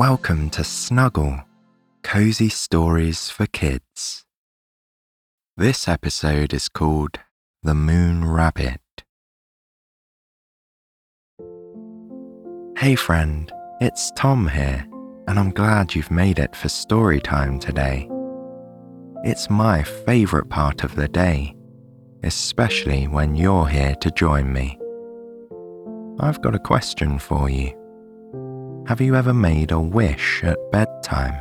Welcome to Snuggle, Cozy Stories for Kids. This episode is called The Moon Rabbit. Hey friend, it's Tom here, and I'm glad you've made it for story time today. It's my favourite part of the day, especially when you're here to join me. I've got a question for you. Have you ever made a wish at bedtime?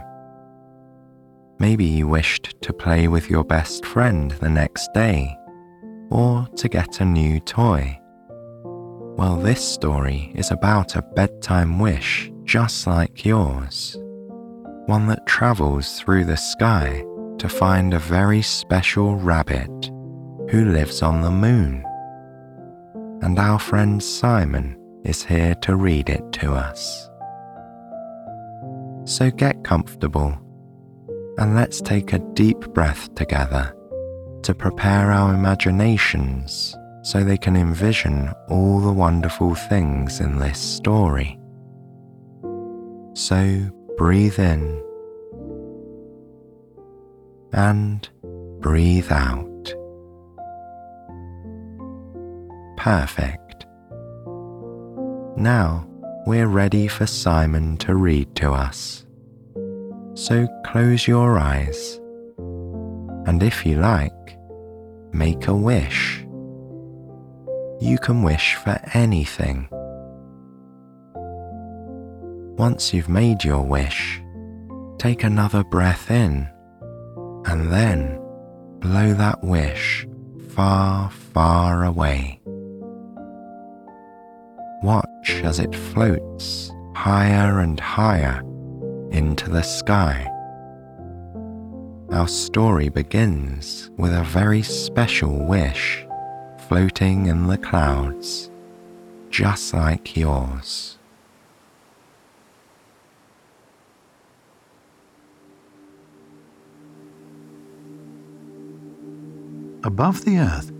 Maybe you wished to play with your best friend the next day, or to get a new toy. Well, this story is about a bedtime wish just like yours, one that travels through the sky to find a very special rabbit who lives on the moon. And our friend Simon is here to read it to us. So get comfortable, and let's take a deep breath together to prepare our imaginations so they can envision all the wonderful things in this story. So breathe in and breathe out. Perfect. Now, we're ready for Simon to read to us. So close your eyes, and if you like, make a wish. You can wish for anything. Once you've made your wish, take another breath in, and then blow that wish far, far away. Watch as it floats higher and higher into the sky. Our story begins with a very special wish floating in the clouds, just like yours. Above the earth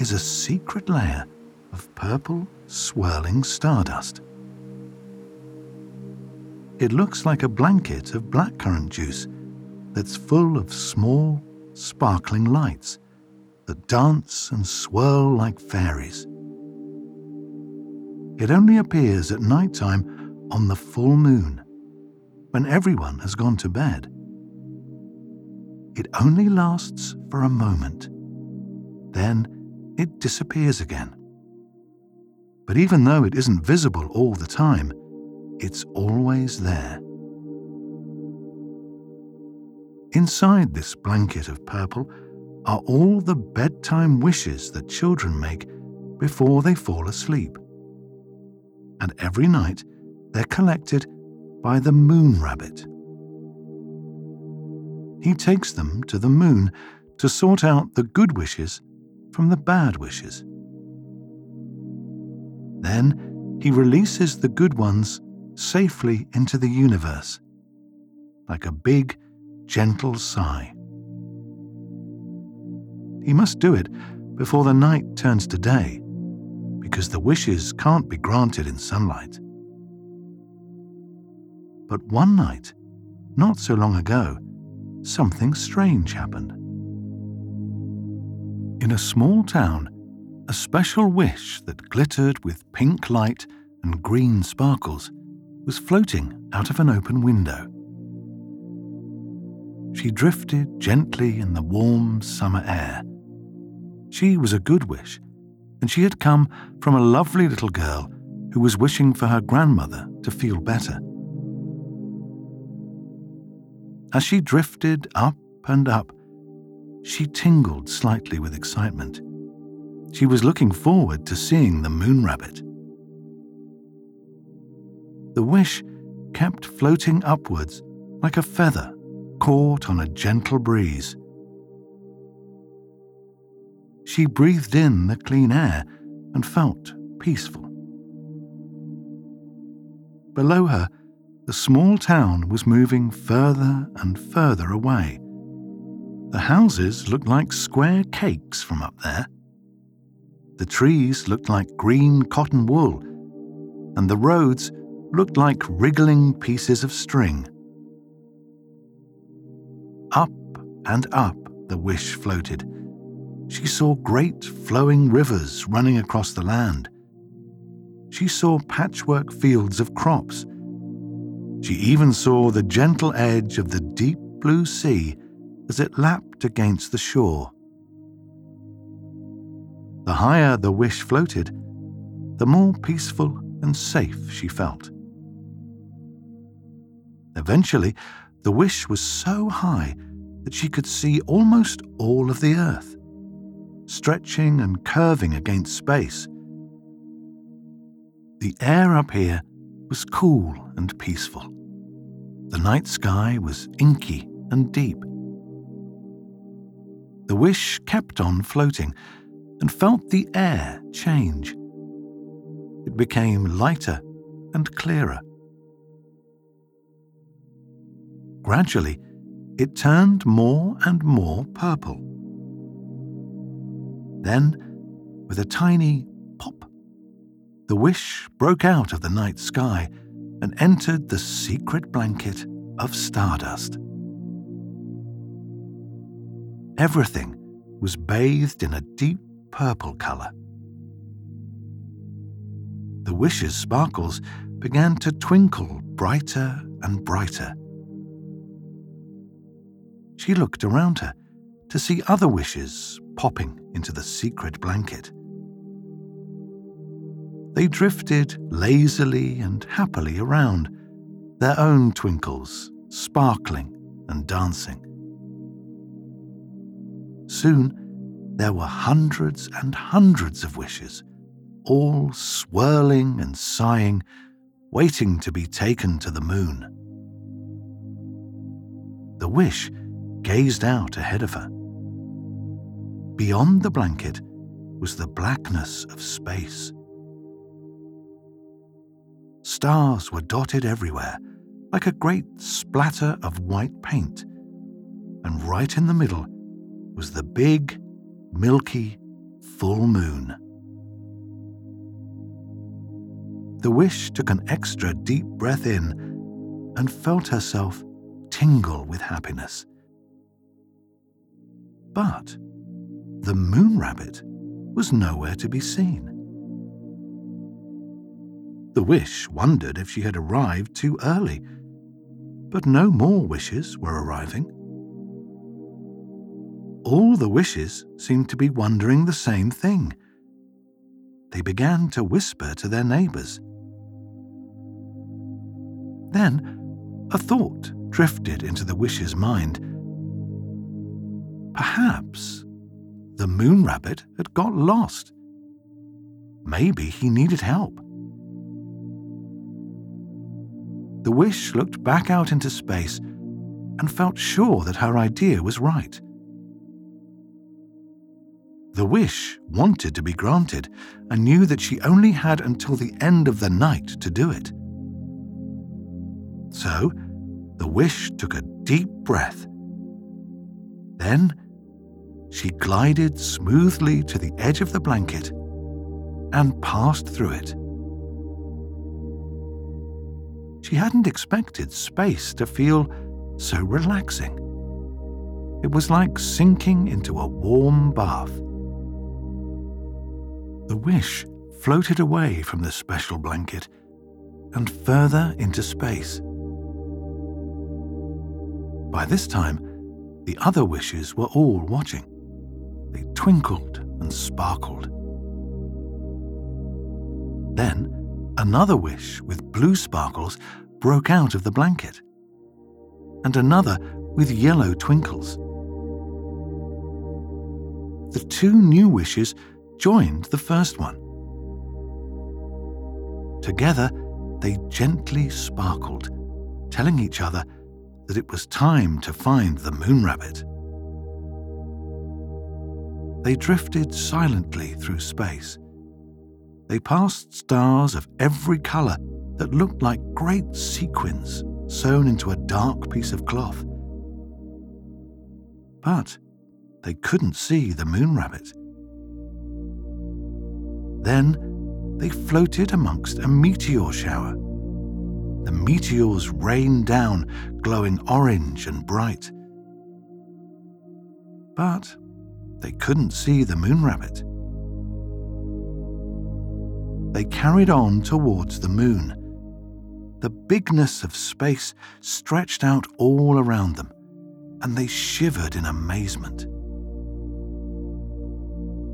is a secret layer of purple, swirling stardust. It looks like a blanket of blackcurrant juice that's full of small, sparkling lights that dance and swirl like fairies. It only appears at nighttime on the full moon, when everyone has gone to bed. It only lasts for a moment, then it disappears again. But even though it isn't visible all the time, it's always there. Inside this blanket of purple are all the bedtime wishes that children make before they fall asleep. And every night they're collected by the moon rabbit. He takes them to the moon to sort out the good wishes from the bad wishes. Then he releases the good ones safely into the universe, like a big, gentle sigh. He must do it before the night turns to day, because the wishes can't be granted in sunlight. But one night, not so long ago, something strange happened. In a small town, a special wish that glittered with pink light and green sparkles was floating out of an open window. She drifted gently in the warm summer air. She was a good wish, and she had come from a lovely little girl who was wishing for her grandmother to feel better. As she drifted up and up, she tingled slightly with excitement. She was looking forward to seeing the moon rabbit. The wish kept floating upwards like a feather caught on a gentle breeze. She breathed in the clean air and felt peaceful. Below her, the small town was moving further and further away. The houses looked like square cakes from up there. The trees looked like green cotton wool, and the roads looked like wriggling pieces of string. Up and up the wish floated. She saw great flowing rivers running across the land. She saw patchwork fields of crops. She even saw the gentle edge of the deep blue sea as it lapped against the shore. The higher the wish floated, the more peaceful and safe she felt. Eventually, the wish was so high that she could see almost all of the earth, stretching and curving against space. The air up here was cool and peaceful. The night sky was inky and deep. The wish kept on floating and felt the air change. It became lighter and clearer. Gradually, it turned more and more purple. Then, with a tiny pop, the wish broke out of the night sky and entered the secret blanket of stardust. Everything was bathed in a deep purple color. The wish's sparkles began to twinkle brighter and brighter. She looked around her to see other wishes popping into the secret blanket. They drifted lazily and happily around, their own twinkles sparkling and dancing. Soon, there were hundreds and hundreds of wishes, all swirling and sighing, waiting to be taken to the moon. The wish gazed out ahead of her. Beyond the blanket was the blackness of space. Stars were dotted everywhere, like a great splatter of white paint, and right in the middle was the big, milky, full moon. The wish took an extra deep breath in and felt herself tingle with happiness. But the moon rabbit was nowhere to be seen. The wish wondered if she had arrived too early, but no more wishes were arriving. All the wishes seemed to be wondering the same thing. They began to whisper to their neighbors. Then, a thought drifted into the wish's mind. Perhaps the moon rabbit had got lost. Maybe he needed help. The wish looked back out into space and felt sure that her idea was right. The wish wanted to be granted and knew that she only had until the end of the night to do it. So, the wish took a deep breath. Then, she glided smoothly to the edge of the blanket and passed through it. She hadn't expected space to feel so relaxing. It was like sinking into a warm bath. The wish floated away from the special blanket and further into space. By this time, the other wishes were all watching. They twinkled and sparkled. Then, another wish with blue sparkles broke out of the blanket, and another with yellow twinkles. The two new wishes joined the first one. Together, they gently sparkled, telling each other that it was time to find the moon rabbit. They drifted silently through space. They passed stars of every color that looked like great sequins sewn into a dark piece of cloth. But they couldn't see the moon rabbit. Then, they floated amongst a meteor shower, the meteors rained down, glowing orange and bright. But they couldn't see the moon rabbit. They carried on towards the moon. The bigness of space stretched out all around them, and they shivered in amazement.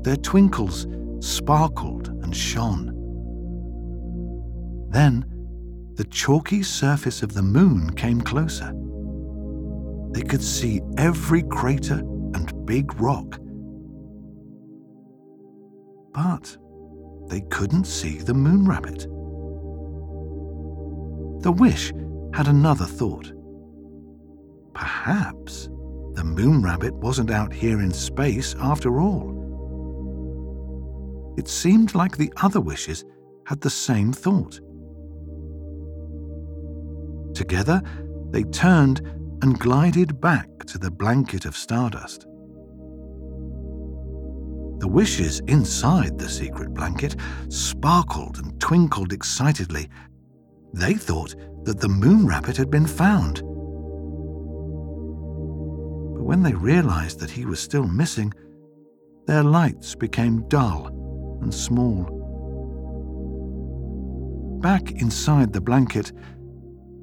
Their twinkles sparkled and shone. Then the chalky surface of the moon came closer. They could see every crater and big rock. But they couldn't see the moon rabbit. The wish had another thought. Perhaps the moon rabbit wasn't out here in space after all. It seemed like the other wishes had the same thought. Together, they turned and glided back to the blanket of stardust. The wishes inside the secret blanket sparkled and twinkled excitedly. They thought that the moon rabbit had been found. But when they realized that he was still missing, their lights became dull and small. Back inside the blanket,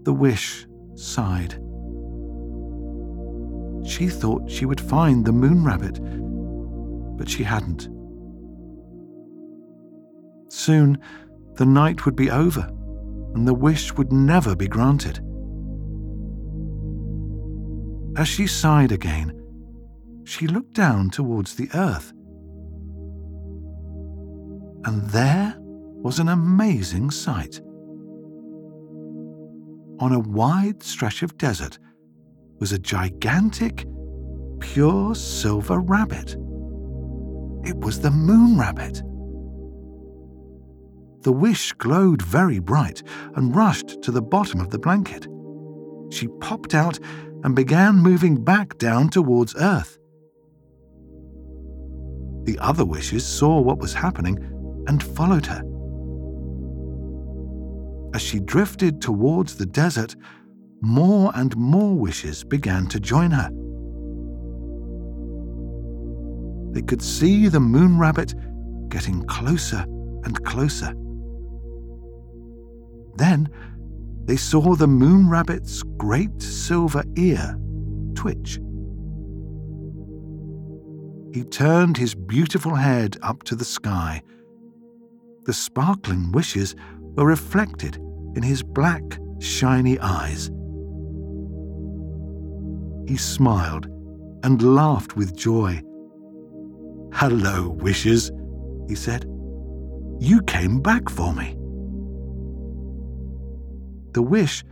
the wish sighed. She thought she would find the moon rabbit, but she hadn't. Soon, the night would be over, and the wish would never be granted. As she sighed again, she looked down towards the earth. And there was an amazing sight. On a wide stretch of desert was a gigantic, pure silver rabbit. It was the moon rabbit. The wish glowed very bright and rushed to the bottom of the blanket. She popped out and began moving back down towards Earth. The other wishes saw what was happening and followed her. As she drifted towards the desert, more and more wishes began to join her. They could see the moon rabbit getting closer and closer. Then they saw the moon rabbit's great silver ear twitch. He turned his beautiful head up to the sky. The sparkling wishes were reflected in his black, shiny eyes. He smiled and laughed with joy. "Hello, wishes," he said. "You came back for me." The wish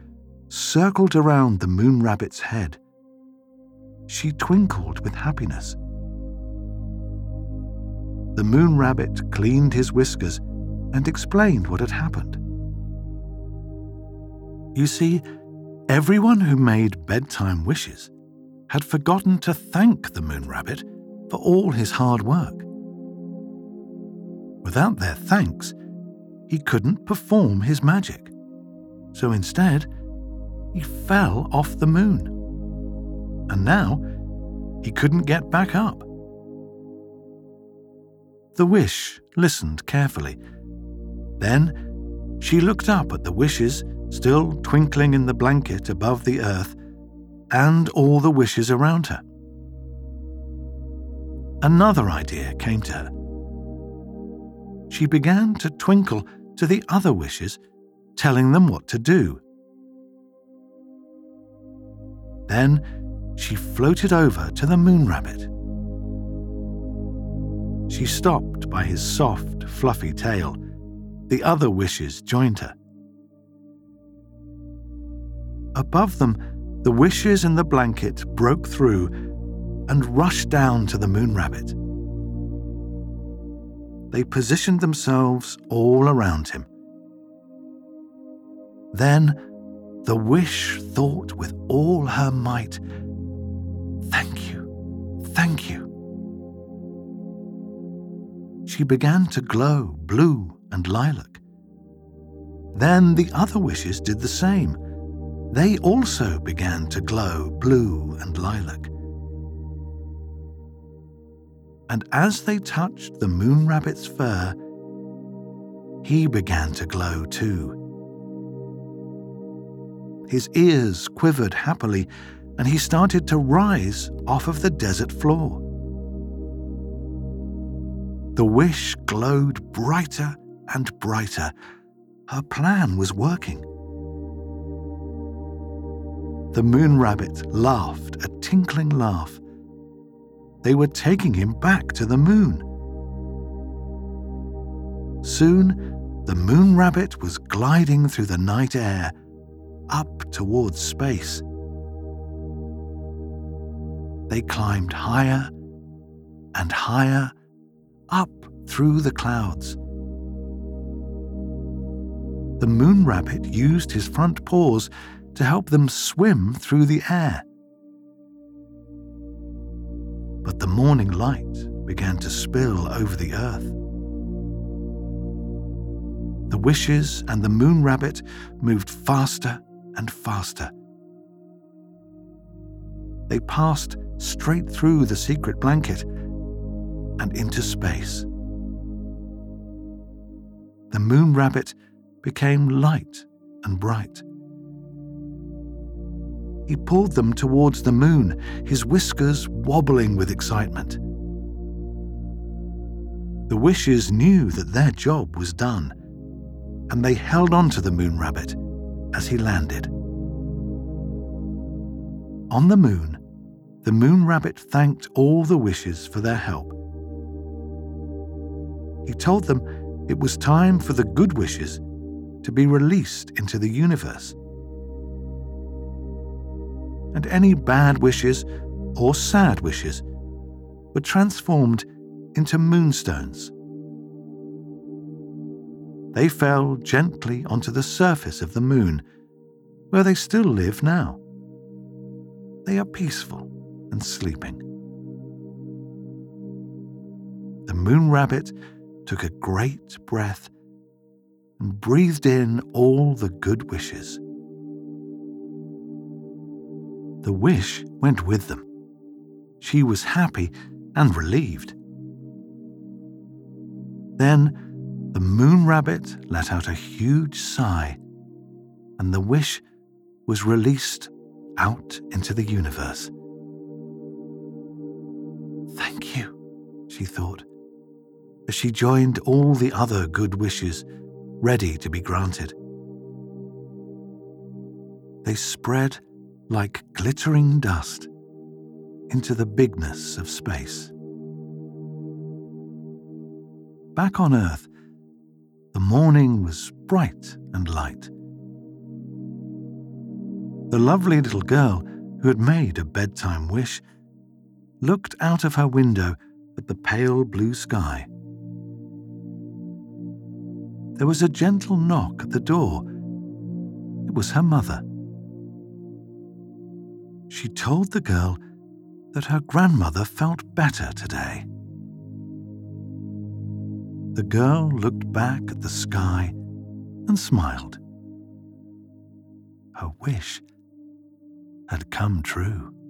circled around the moon rabbit's head. She twinkled with happiness. The moon rabbit cleaned his whiskers and explained what had happened. You see, everyone who made bedtime wishes had forgotten to thank the moon rabbit for all his hard work. Without their thanks, he couldn't perform his magic, so instead, he fell off the moon. And now, he couldn't get back up. The wish listened carefully. Then she looked up at the wishes still twinkling in the blanket above the earth and all the wishes around her. Another idea came to her. She began to twinkle to the other wishes, telling them what to do. Then she floated over to the moon rabbit. She stopped by his soft, fluffy tail. The other wishes joined her. Above them, the wishes in the blanket broke through and rushed down to the moon rabbit. They positioned themselves all around him. Then the wish thought with all her might, "Thank you, thank you." She began to glow blue and lilac. Then the other wishes did the same. They also began to glow blue and lilac. And as they touched the moon rabbit's fur, he began to glow too. His ears quivered happily, and he started to rise off of the desert floor. The wish glowed brighter and brighter. Her plan was working. The moon rabbit laughed a tinkling laugh. They were taking him back to the moon. Soon, the moon rabbit was gliding through the night air, up towards space. They climbed higher and higher, up through the clouds. The moon rabbit used his front paws to help them swim through the air. But the morning light began to spill over the earth. The wishes and the moon rabbit moved faster and faster. They passed straight through the secret blanket and into space. The moon rabbit became light and bright. He pulled them towards the moon, his whiskers wobbling with excitement. The wishes knew that their job was done, and they held on to the moon rabbit as he landed. On the moon rabbit thanked all the wishes for their help. He told them it was time for the good wishes to be released into the universe. And any bad wishes or sad wishes were transformed into moonstones. They fell gently onto the surface of the moon, where they still live now. They are peaceful and sleeping. The moon rabbit took a great breath and breathed in all the good wishes. The wish went with them. She was happy and relieved. Then the moon rabbit let out a huge sigh, and the wish was released out into the universe. "Thank you," she thought, as she joined all the other good wishes ready to be granted. They spread like glittering dust into the bigness of space. Back on Earth, the morning was bright and light. The lovely little girl who had made a bedtime wish looked out of her window at the pale blue sky. There was a gentle knock at the door. It was her mother. She told the girl that her grandmother felt better today. The girl looked back at the sky and smiled. Her wish had come true.